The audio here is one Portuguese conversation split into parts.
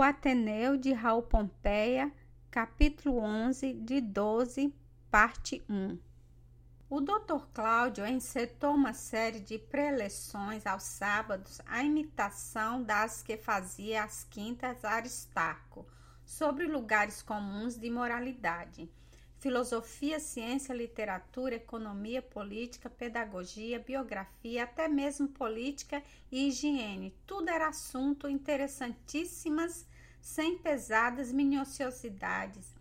O Ateneu de Raul Pompeia, capítulo 11, de 12, parte 1. O Dr. Cláudio encetou uma série de preleções aos sábados, à imitação das que fazia às quintas Aristarco, sobre lugares comuns de moralidade, filosofia, ciência, literatura, economia, política, pedagogia, biografia, até mesmo política e higiene. Tudo era assunto interessantíssimas, sem pesadas minuciosidades.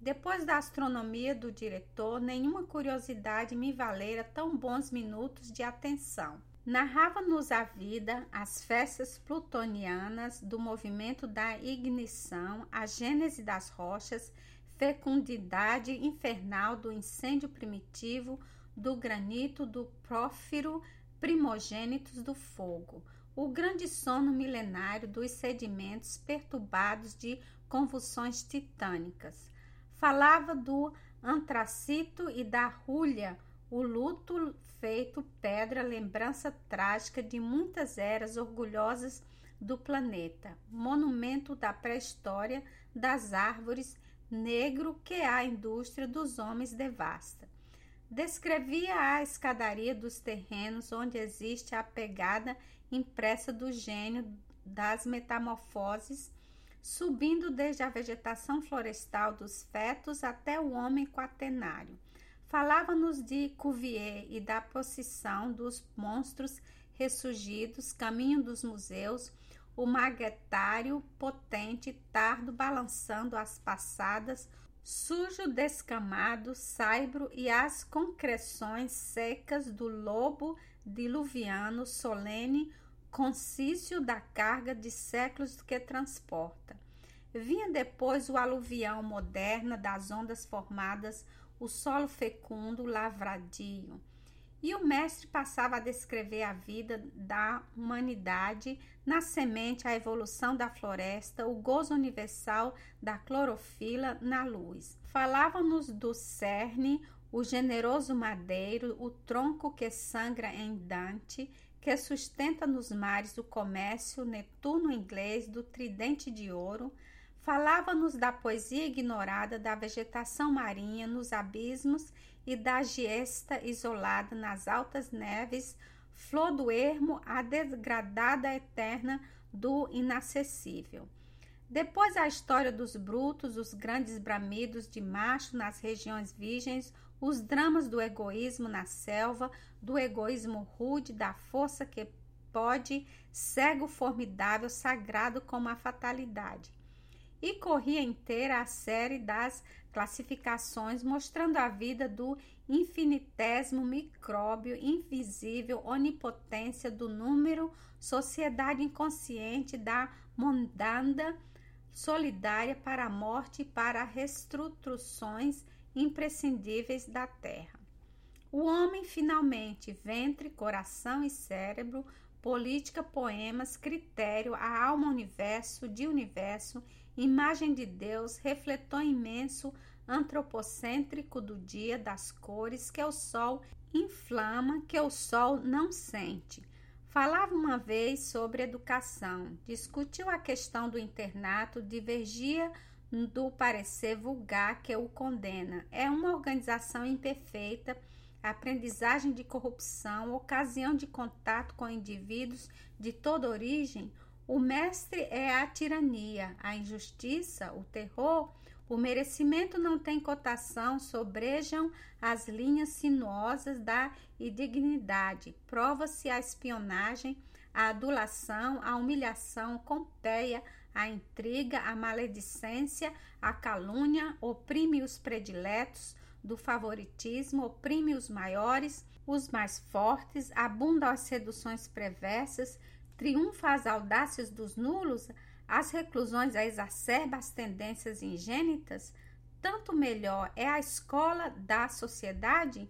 Depois da astronomia do diretor, nenhuma curiosidade me valera tão bons minutos de atenção. Narrava-nos a vida, as festas plutonianas, do movimento da ignição, a gênese das rochas, fecundidade infernal do incêndio primitivo, do granito, do prófiro, primogênitos do fogo, o grande sono milenário dos sedimentos perturbados de convulsões titânicas. Falava do antracito e da rúlia, o luto feito pedra, lembrança trágica de muitas eras orgulhosas do planeta, monumento da pré-história das árvores, negro que a indústria dos homens devasta. Descrevia a escadaria dos terrenos onde existe a pegada impressa do gênio das metamorfoses, subindo desde a vegetação florestal dos fetos até o homem quaternário. Falava-nos de Cuvier e da procissão dos monstros ressurgidos, caminho dos museus, o maguetário potente, tardo, balançando as passadas, sujo, descamado, saibro e as concreções secas do lobo diluviano, solene, concício da carga de séculos que transporta. Vinha depois o aluvião moderna das ondas formadas, o solo fecundo, lavradio. E o mestre passava a descrever a vida da humanidade, na semente, a evolução da floresta, o gozo universal da clorofila na luz. Falava-nos do cerne, o generoso madeiro, o tronco que sangra em Dante, que sustenta nos mares o comércio, Netuno inglês, do tridente de ouro. Falava-nos da poesia ignorada, da vegetação marinha nos abismos e da giesta isolada nas altas neves, flor do ermo, a degradada eterna do inacessível. Depois a história dos brutos, os grandes bramidos de macho nas regiões virgens, os dramas do egoísmo na selva, do egoísmo rude, da força que pode, cego, formidável, sagrado como a fatalidade. E corria inteira a série das classificações, mostrando a vida do infinitésimo micróbio invisível, onipotência do número, sociedade inconsciente da Mundanda, solidária para a morte e para reestruturações imprescindíveis da Terra. O homem, finalmente, ventre, coração e cérebro, política, poemas, critério, a alma, universo, de universo, imagem de Deus, refletor imenso, antropocêntrico do dia, das cores, que o sol inflama, que o sol não sente. Falava uma vez sobre educação, discutiu a questão do internato, divergia do parecer vulgar que o condena. É uma organização imperfeita, aprendizagem de corrupção, ocasião de contato com indivíduos de toda origem. O mestre é a tirania, a injustiça, o terror, o merecimento não tem cotação, sobrejam as linhas sinuosas da indignidade, prova-se a espionagem, a adulação, a humilhação, Pompeia, a intriga, a maledicência, a calúnia, oprime os prediletos do favoritismo, oprime os maiores, os mais fortes, abunda as seduções perversas, triunfa as audácias dos nulos, as reclusões exacerbam as tendências ingênitas, tanto melhor é a escola da sociedade.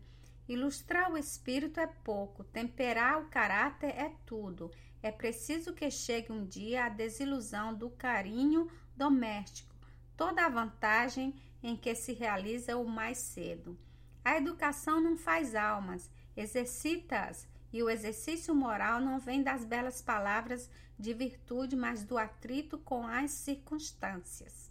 Ilustrar o espírito é pouco, temperar o caráter é tudo. É preciso que chegue um dia a desilusão do carinho doméstico, toda a vantagem em que se realiza o mais cedo. A educação não faz almas, exercita-as, E o exercício moral não vem das belas palavras de virtude, mas do atrito com as circunstâncias.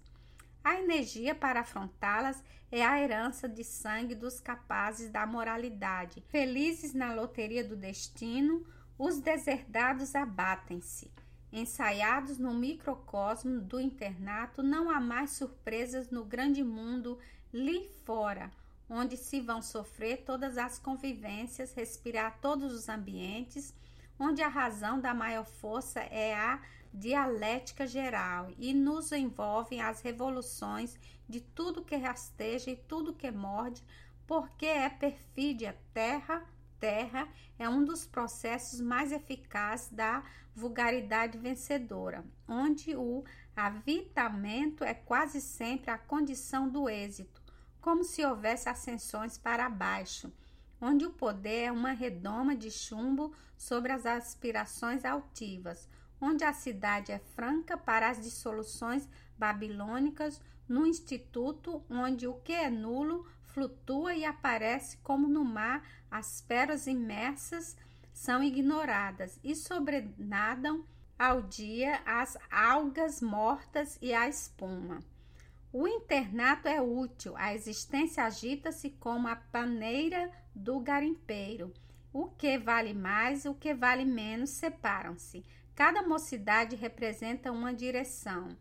A energia para afrontá-las é a herança de sangue dos capazes da moralidade. Felizes na loteria do destino, os deserdados abatem-se. Ensaiados no microcosmo do internato, não há mais surpresas no grande mundo li fora, onde se vão sofrer todas as convivências, respirar todos os ambientes, onde a razão da maior força é a dialética geral e nos envolvem as revoluções de tudo que rasteja e tudo que morde, porque é perfídia. Terra é um dos processos mais eficazes da vulgaridade vencedora, onde o avitamento é quase sempre a condição do êxito, como se houvesse ascensões para baixo, onde o poder é uma redoma de chumbo sobre as aspirações altivas, onde a cidade é franca para as dissoluções babilônicas, no instituto onde o que é nulo flutua e aparece como no mar, as pérolas imersas são ignoradas e sobrenadam ao dia as algas mortas e a espuma. O internato é útil, a existência agita-se como a paneira do garimpeiro. O que vale mais, o que vale menos separam-se. Cada mocidade representa uma direção.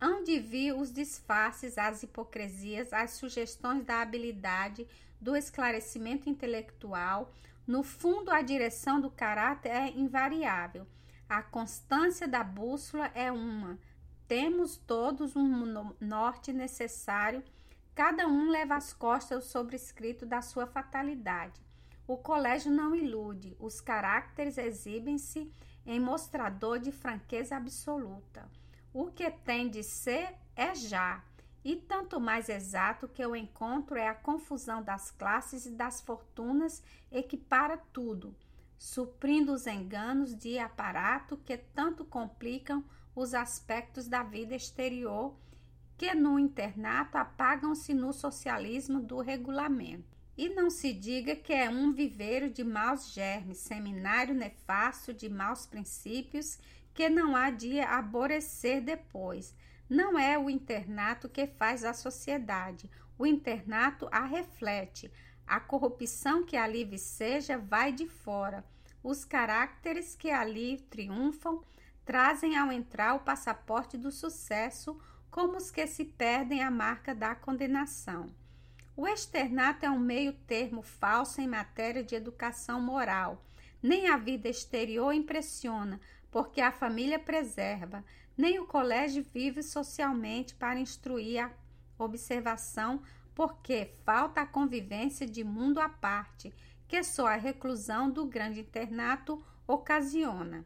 Hão de vir os disfarces, as hipocrisias, as sugestões da habilidade, do esclarecimento intelectual. No fundo, a direção do caráter é invariável. A constância da bússola é uma. Temos todos um norte necessário, cada um leva às costas o sobrescrito da sua fatalidade. O colégio não ilude, os caracteres exibem-se em mostrador de franqueza absoluta. O que tem de ser é já, e tanto mais exato que o encontro é a confusão das classes e das fortunas, equipara tudo, suprindo os enganos de aparato que tanto complicam os aspectos da vida exterior, que no internato apagam-se no socialismo do regulamento. E não se diga que é um viveiro de maus germes, seminário nefasto de maus princípios, que não há de aborrecer depois. Não é o internato que faz a sociedade, o internato a reflete. A corrupção que ali viceja vai de fora. Os caracteres que ali triunfam trazem ao entrar o passaporte do sucesso, como os que se perdem a marca da condenação. O externato é um meio termo falso em matéria de educação moral. Nem a vida exterior impressiona, porque a família preserva, nem o colégio vive socialmente para instruir a observação, porque falta a convivência de mundo à parte, que só a reclusão do grande internato ocasiona.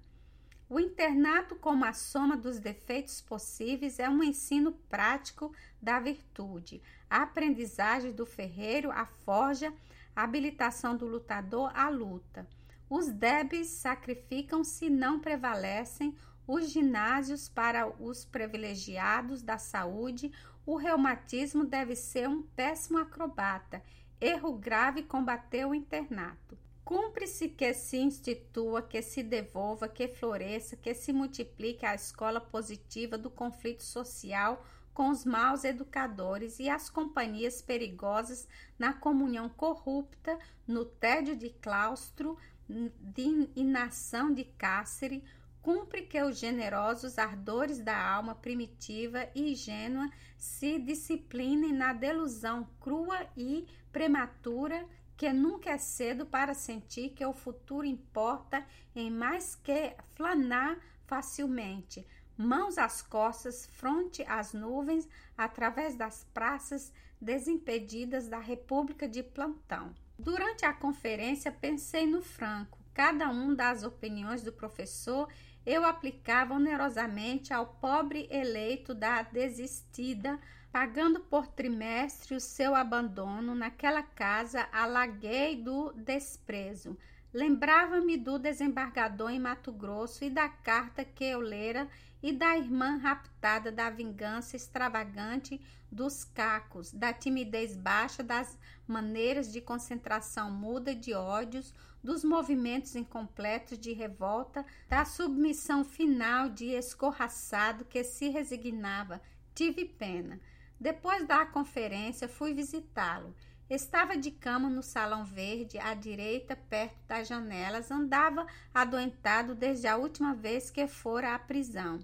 O internato, como a soma dos defeitos possíveis, é um ensino prático da virtude. A aprendizagem do ferreiro, a forja, a habilitação do lutador, a luta. Os débeis sacrificam-se e não prevalecem, os ginásios para os privilegiados da saúde, o reumatismo deve ser um péssimo acrobata, erro grave combater o internato. Cumpre-se que se institua, que se devolva, que floresça, que se multiplique a escola positiva do conflito social com os maus educadores e as companhias perigosas na comunhão corrupta, no tédio de claustro, de inação de cárcere. Cumpre que os generosos ardores da alma primitiva e ingênua se disciplinem na delusão crua e prematura, que nunca é cedo para sentir que o futuro importa em mais que flanar facilmente, mãos às costas, fronte às nuvens, através das praças desimpedidas da República de plantão. Durante a conferência pensei no Franco, cada um das opiniões do professor eu aplicava onerosamente ao pobre eleito da desistida, pagando por trimestre o seu abandono naquela casa, alaguei do desprezo. Lembrava-me do desembargador em Mato Grosso e da carta que eu lera e da irmã raptada da vingança extravagante dos cacos, da timidez baixa, das maneiras de concentração muda de ódios, dos movimentos incompletos de revolta, da submissão final de escorraçado que se resignava. Tive pena. Depois da conferência, fui visitá-lo. Estava de cama no salão verde, à direita, perto das janelas. Andava adoentado desde a última vez que fora à prisão.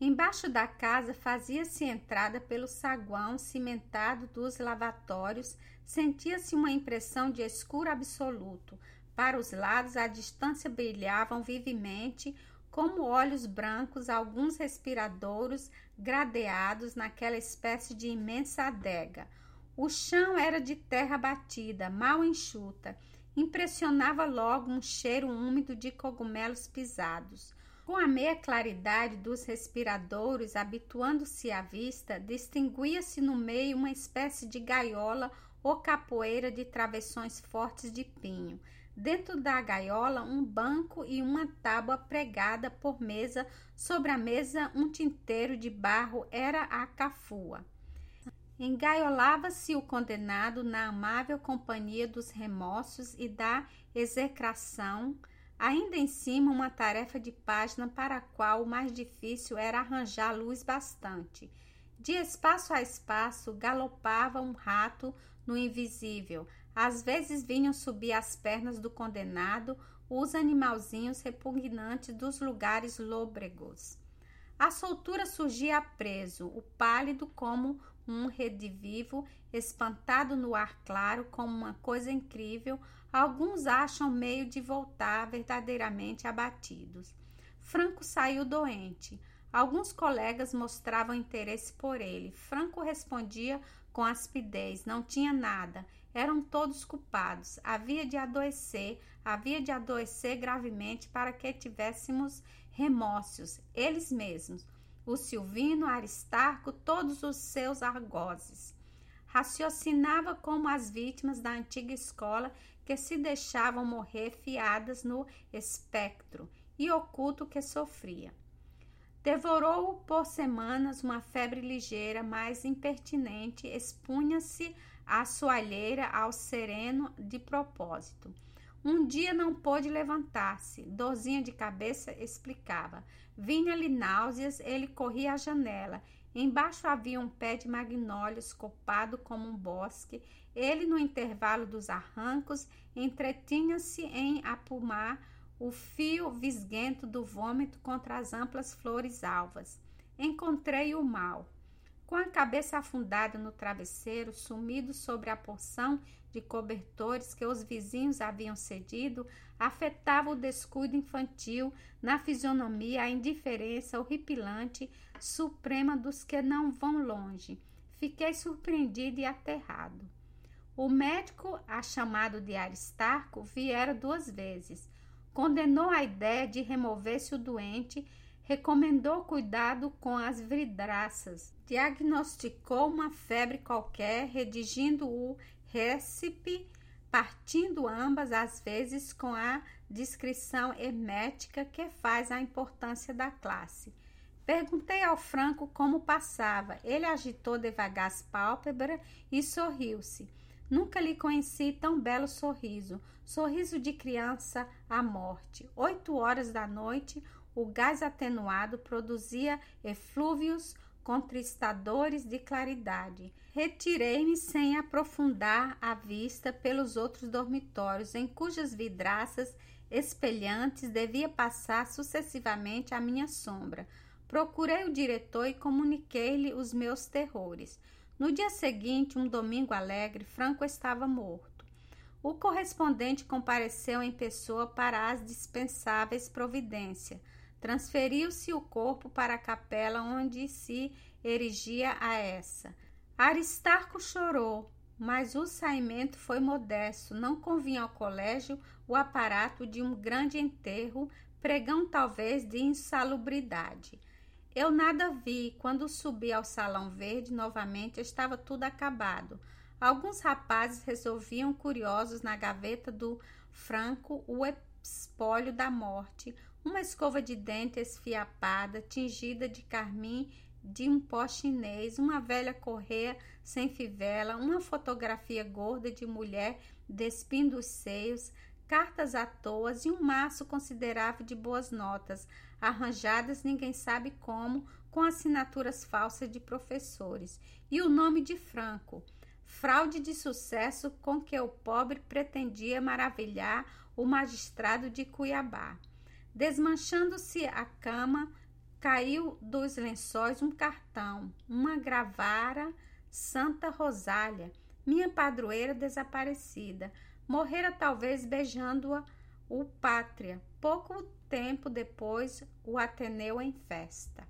Embaixo da casa fazia-se entrada pelo saguão cimentado dos lavatórios. Sentia-se uma impressão de escuro absoluto. Para os lados, à distância, brilhavam vivemente, como olhos brancos, alguns respiradouros gradeados naquela espécie de imensa adega. O chão era de terra batida, mal enxuta. Impressionava logo um cheiro úmido de cogumelos pisados. Com a meia claridade dos respiradouros, habituando-se à vista, distinguia-se no meio uma espécie de gaiola ou capoeira de travessões fortes de pinho. Dentro da gaiola, um banco e uma tábua pregada por mesa. Sobre a mesa, um tinteiro de barro era a cafua. Engaiolava-se o condenado na amável companhia dos remorsos e da execração, ainda em cima uma tarefa de página para a qual o mais difícil era arranjar luz bastante. De espaço a espaço galopava um rato no invisível. Às vezes vinham subir as pernas do condenado os animalzinhos repugnantes dos lugares lôbregos. A soltura surgia preso, o pálido como um redivivo, espantado no ar claro como uma coisa incrível. Alguns acham meio de voltar verdadeiramente abatidos. Franco saiu doente. Alguns colegas mostravam interesse por ele. Franco respondia com aspidez. Não tinha nada. Eram todos culpados. Havia de adoecer gravemente para que tivéssemos remorsos. Eles mesmos. O Silvino, Aristarco, todos os seus algozes. Raciocinava como as vítimas da antiga escola que se deixavam morrer fiadas no espectro e oculto que sofria. Devorou-o por semanas uma febre ligeira, mas impertinente, expunha-se à soalheira, ao sereno de propósito. Um dia não pôde levantar-se, dorzinha de cabeça explicava. Vinha-lhe náuseas, ele corria à janela. Embaixo havia um pé de magnólias copado como um bosque. Ele, no intervalo dos arrancos, entretinha-se em aprumar o fio visguento do vômito contra as amplas flores alvas. Encontrei-o mal. Com a cabeça afundada no travesseiro, sumido sobre a porção de cobertores que os vizinhos haviam cedido, afetava o descuido infantil, na fisionomia a indiferença horripilante, suprema dos que não vão longe. Fiquei surpreendido e aterrado. O médico, a chamado de Aristarco, viera 2 vezes. Condenou a ideia de remover-se o doente, recomendou cuidado com as vidraças, diagnosticou uma febre qualquer, redigindo o récipe, partindo ambas às vezes com a discrição hermética que faz a importância da classe. Perguntei ao Franco como passava. Ele agitou devagar as pálpebras e sorriu-se. Nunca lhe conheci tão belo sorriso, sorriso de criança à morte. 8 horas da noite, o gás atenuado produzia eflúvios contristadores de claridade. Retirei-me sem aprofundar a vista pelos outros dormitórios, em cujas vidraças espelhantes devia passar sucessivamente a minha sombra. Procurei o diretor e comuniquei-lhe os meus terrores. No dia seguinte, um domingo alegre, Franco estava morto. O correspondente compareceu em pessoa para as dispensáveis providências. Transferiu-se o corpo para a capela onde se erigia a essa. Aristarco chorou, mas o saimento foi modesto. Não convinha ao colégio o aparato de um grande enterro, pregão talvez de insalubridade. Eu nada vi. Quando subi ao salão verde novamente, estava tudo acabado. Alguns rapazes resolviam curiosos na gaveta do Franco o espólio da morte, uma escova de dente esfiapada, tingida de carmim de um pó chinês, uma velha correia sem fivela, uma fotografia gorda de mulher despindo os seios, cartas à toa e um maço considerável de boas notas, arranjadas ninguém sabe como, com assinaturas falsas de professores, e o nome de Franco, fraude de sucesso com que o pobre pretendia maravilhar o magistrado de Cuiabá. Desmanchando-se a cama, caiu dos lençóis um cartão, uma gravara, Santa Rosália, minha padroeira desaparecida. Morrera talvez beijando-a o pátria. Pouco tempo depois, o Ateneu em festa.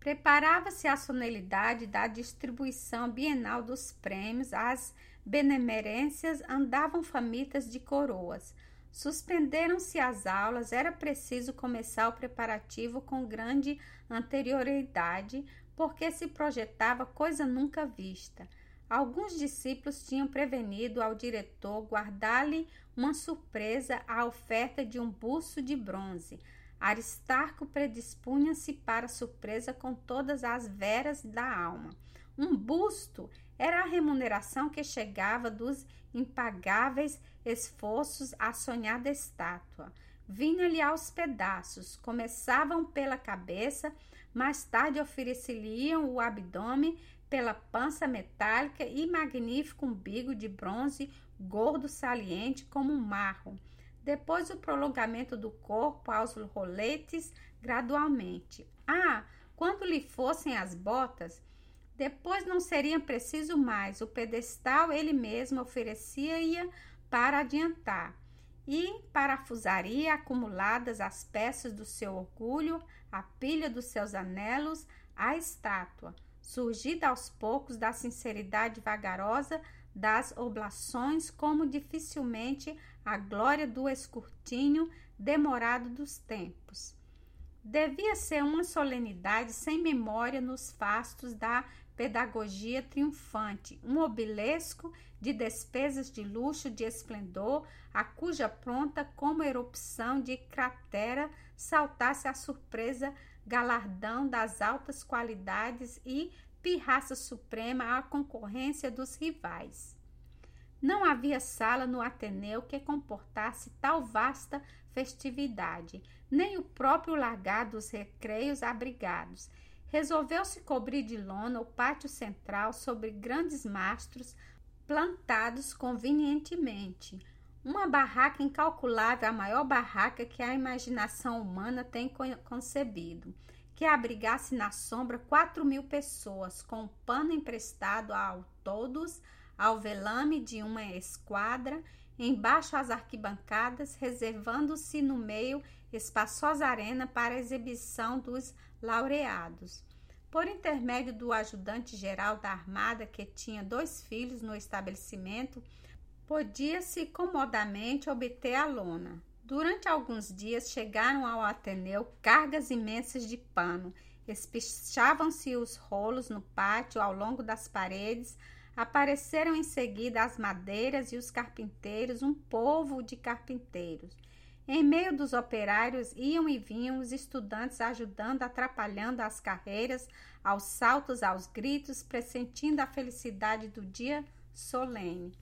Preparava-se a solenidade da distribuição bienal dos prêmios. As benemerências andavam famintas de coroas. Suspenderam-se as aulas, era preciso começar o preparativo com grande anterioridade, porque se projetava coisa nunca vista. Alguns discípulos tinham prevenido ao diretor guardar-lhe uma surpresa à oferta de um buço de bronze. Aristarco predispunha-se para a surpresa com todas as veras da alma. Um busto era a remuneração que chegava dos impagáveis esforços à sonhada estátua. Vinha-lhe aos pedaços, começavam pela cabeça, mais tarde ofereceriam o abdômen pela pança metálica e magnífico umbigo de bronze, gordo saliente como um marro. Depois o prolongamento do corpo aos roletes gradualmente. Ah, quando lhe fossem as botas... Depois não seria preciso mais, o pedestal ele mesmo oferecia-ia para adiantar, e parafusaria acumuladas as peças do seu orgulho, a pilha dos seus anelos, a estátua, surgida aos poucos da sinceridade vagarosa das oblações, como dificilmente a glória do escrutínio demorado dos tempos. Devia ser uma solenidade sem memória nos fastos da pedagogia triunfante, um obelisco de despesas de luxo, de esplendor, a cuja pronta, como erupção de cratera, saltasse a surpresa galardão das altas qualidades e pirraça suprema à concorrência dos rivais. Não havia sala no Ateneu que comportasse tal vasta festividade, nem o próprio lagar dos recreios abrigados. Resolveu-se cobrir de lona o pátio central sobre grandes mastros plantados convenientemente. Uma barraca incalculável, a maior barraca que a imaginação humana tem concebido, que abrigasse na sombra 4.000 pessoas, com um pano emprestado ao todos, ao velame de uma esquadra, embaixo as arquibancadas, reservando-se no meio espaçosa arena para a exibição dos laureados. Por intermédio do ajudante-geral da armada, que tinha 2 filhos no estabelecimento, podia-se comodamente obter a lona. Durante alguns dias chegaram ao Ateneu cargas imensas de pano, espichavam-se os rolos no pátio ao longo das paredes, apareceram em seguida as madeiras e os carpinteiros, um povo de carpinteiros. Em meio dos operários iam e vinham os estudantes ajudando, atrapalhando as carreiras, aos saltos, aos gritos, pressentindo a felicidade do dia solene.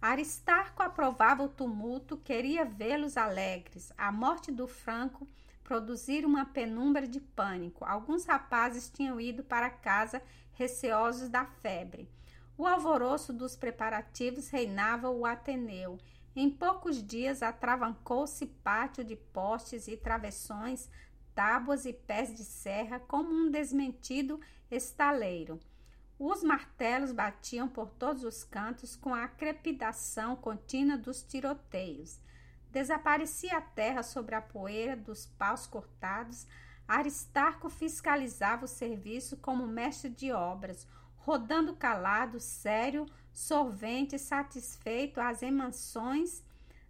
Aristarco aprovava o tumulto, queria vê-los alegres. A morte do Franco produzira uma penumbra de pânico. Alguns rapazes tinham ido para casa receosos da febre. O alvoroço dos preparativos reinava o Ateneu. Em poucos dias atravancou-se pátio de postes e travessões, tábuas e pés de serra, como um desmentido estaleiro. Os martelos batiam por todos os cantos com a crepidação contínua dos tiroteios. Desaparecia a terra sobre a poeira dos paus cortados. Aristarco fiscalizava o serviço como mestre de obras, rodando calado, sério, sorvente, satisfeito às emansões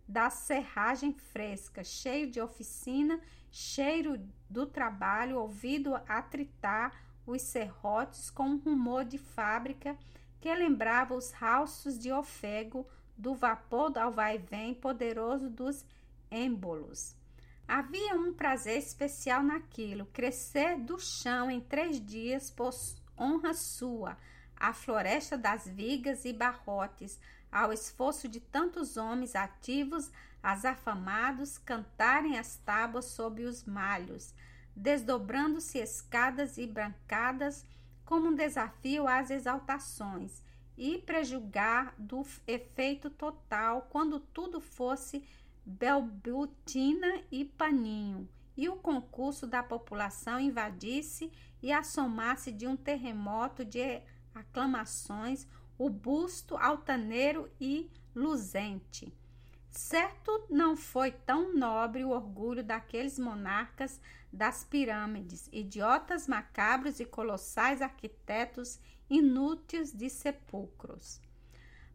da serragem fresca, cheio de oficina, cheiro do trabalho, ouvido atritar os serrotes com um rumor de fábrica que lembrava os rauços de ofego do vapor ao vai-vem poderoso dos êmbolos. Havia um prazer especial naquilo, crescer do chão em 3 dias por honra sua, a floresta das vigas e barrotes, ao esforço de tantos homens ativos, as afamados, cantarem as tábuas sob os malhos, desdobrando-se escadas e brancadas como um desafio às exaltações, e prejugar do efeito total quando tudo fosse belbutina e paninho, e o concurso da população invadisse e assomasse de um terremoto de aclamações o busto altaneiro e luzente. Certo não foi tão nobre o orgulho daqueles monarcas das pirâmides, idiotas macabros e colossais arquitetos inúteis de sepulcros.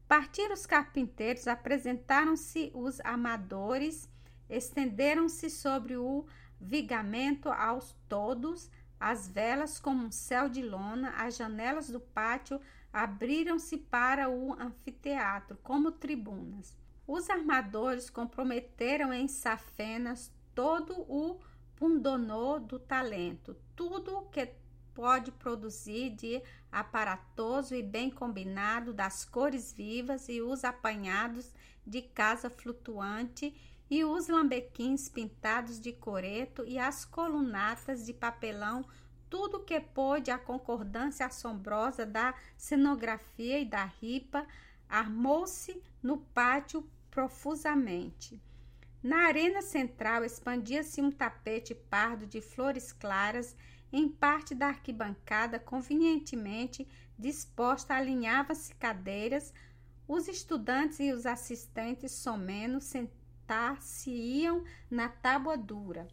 Partiram os carpinteiros, apresentaram-se os amadores, estenderam-se sobre o vigamento aos todos, as velas como um céu de lona, as janelas do pátio abriram-se para o anfiteatro como tribunas. Os armadores comprometeram em safenas todo o pundonor do talento, tudo o que pode produzir de aparatoso e bem combinado das cores vivas e os apanhados de casa flutuante e os lambequins pintados de coreto e as colunatas de papelão, tudo que pôde a concordância assombrosa da cenografia e da ripa, armou-se no pátio profusamente. Na arena central expandia-se um tapete pardo de flores claras, em parte da arquibancada convenientemente disposta alinhavam-se cadeiras, os estudantes e os assistentes somenos sentar-se-iam na tábua dura.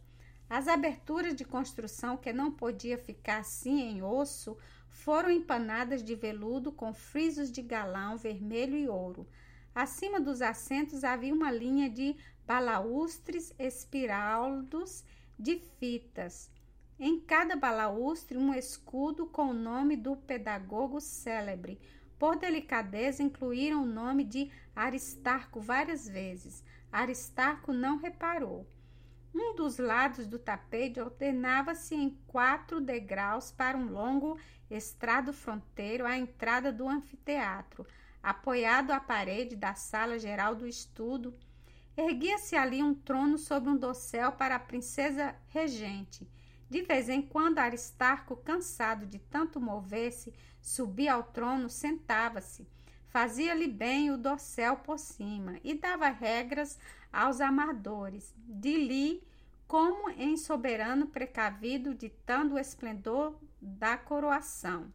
As aberturas de construção, que não podia ficar assim em osso, foram empanadas de veludo com frisos de galão vermelho e ouro. Acima dos assentos havia uma linha de balaustres espiraldos de fitas. Em cada balaustre, um escudo com o nome do pedagogo célebre. Por delicadeza, incluíram o nome de Aristarco várias vezes. Aristarco não reparou. Um dos lados do tapete ordenava-se em 4 degraus para um longo estrado fronteiro à entrada do anfiteatro. Apoiado à parede da sala geral do estudo, erguia-se ali um trono sobre um dossel para a princesa regente. De vez em quando, Aristarco, cansado de tanto mover-se, subia ao trono, sentava-se. Fazia-lhe bem o dossel por cima e dava regras aos amadores. De-lhe, como em soberano precavido, ditando o esplendor da coroação.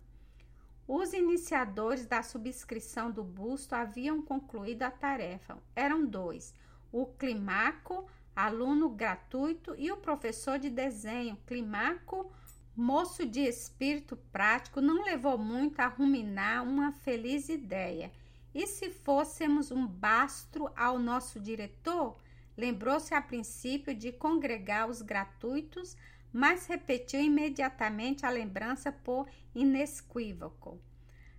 Os iniciadores da subscrição do busto haviam concluído a tarefa. Eram 2, o Clímaco, aluno gratuito, e o professor de desenho. Clímaco, moço de espírito prático, não levou muito a ruminar uma feliz ideia. E se fôssemos um bastro ao nosso diretor? Lembrou-se a princípio de congregar os gratuitos, mas repetiu imediatamente a lembrança por inesquívoco.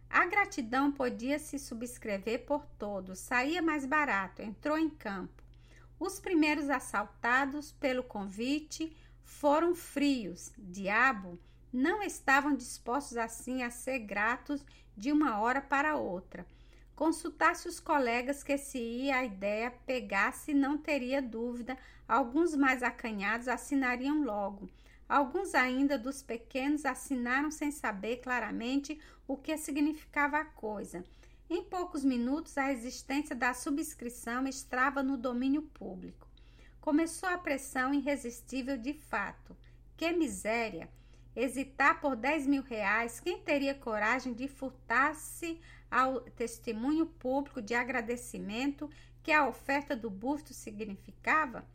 A gratidão podia se subscrever por todos, saía mais barato, entrou em campo. Os primeiros assaltados pelo convite foram frios, diabo, não estavam dispostos assim a ser gratos de uma hora para outra. Consultasse os colegas que se ia a ideia pegasse, não teria dúvida, alguns mais acanhados assinariam logo. Alguns ainda dos pequenos assinaram sem saber claramente o que significava a coisa. Em poucos minutos, a existência da subscrição estava no domínio público. Começou a pressão irresistível de fato. Que miséria! Hesitar por 10 mil reais, quem teria coragem de furtar-se ao testemunho público de agradecimento que a oferta do busto significava?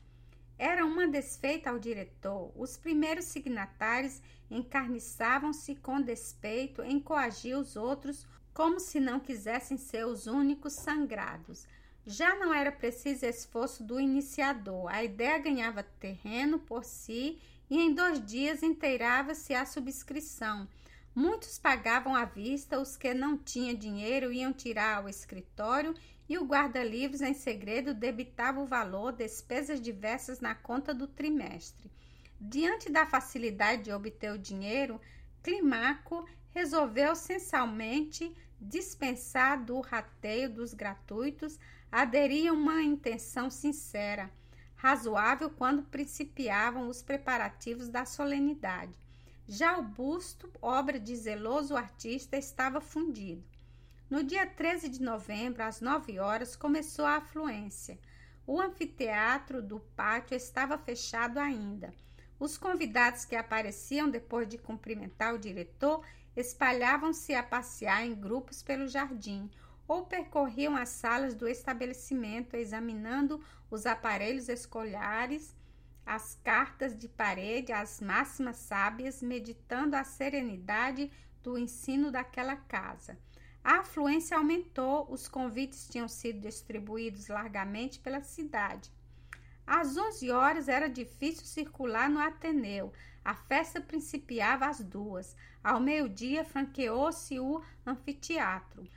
Era uma desfeita ao diretor. Os primeiros signatários encarniçavam-se com despeito em coagir os outros como se não quisessem ser os únicos sangrados. Já não era preciso esforço do iniciador. A ideia ganhava terreno por si e em 2 dias inteirava-se a subscrição, Muitos pagavam à vista, os que não tinham dinheiro iam tirar ao escritório e o guarda-livros, em segredo, debitava o valor, despesas diversas na conta do trimestre. Diante da facilidade de obter o dinheiro, Clímaco resolveu sensalmente dispensar do rateio dos gratuitos, aderir a uma intenção sincera, razoável quando principiavam os preparativos da solenidade. Já o busto, obra de zeloso artista, estava fundido. No dia 13 de novembro, às 9 horas, começou a afluência. O anfiteatro do pátio estava fechado ainda. Os convidados que apareciam depois de cumprimentar o diretor espalhavam-se a passear em grupos pelo jardim ou percorriam as salas do estabelecimento, examinando os aparelhos escolares, as cartas de parede, as máximas sábias, meditando a serenidade do ensino daquela casa. A afluência aumentou, os convites tinham sido distribuídos largamente pela cidade. Às 11 horas era difícil circular no Ateneu. A festa principiava às 2. Ao meio-dia, franqueou-se o anfiteatro.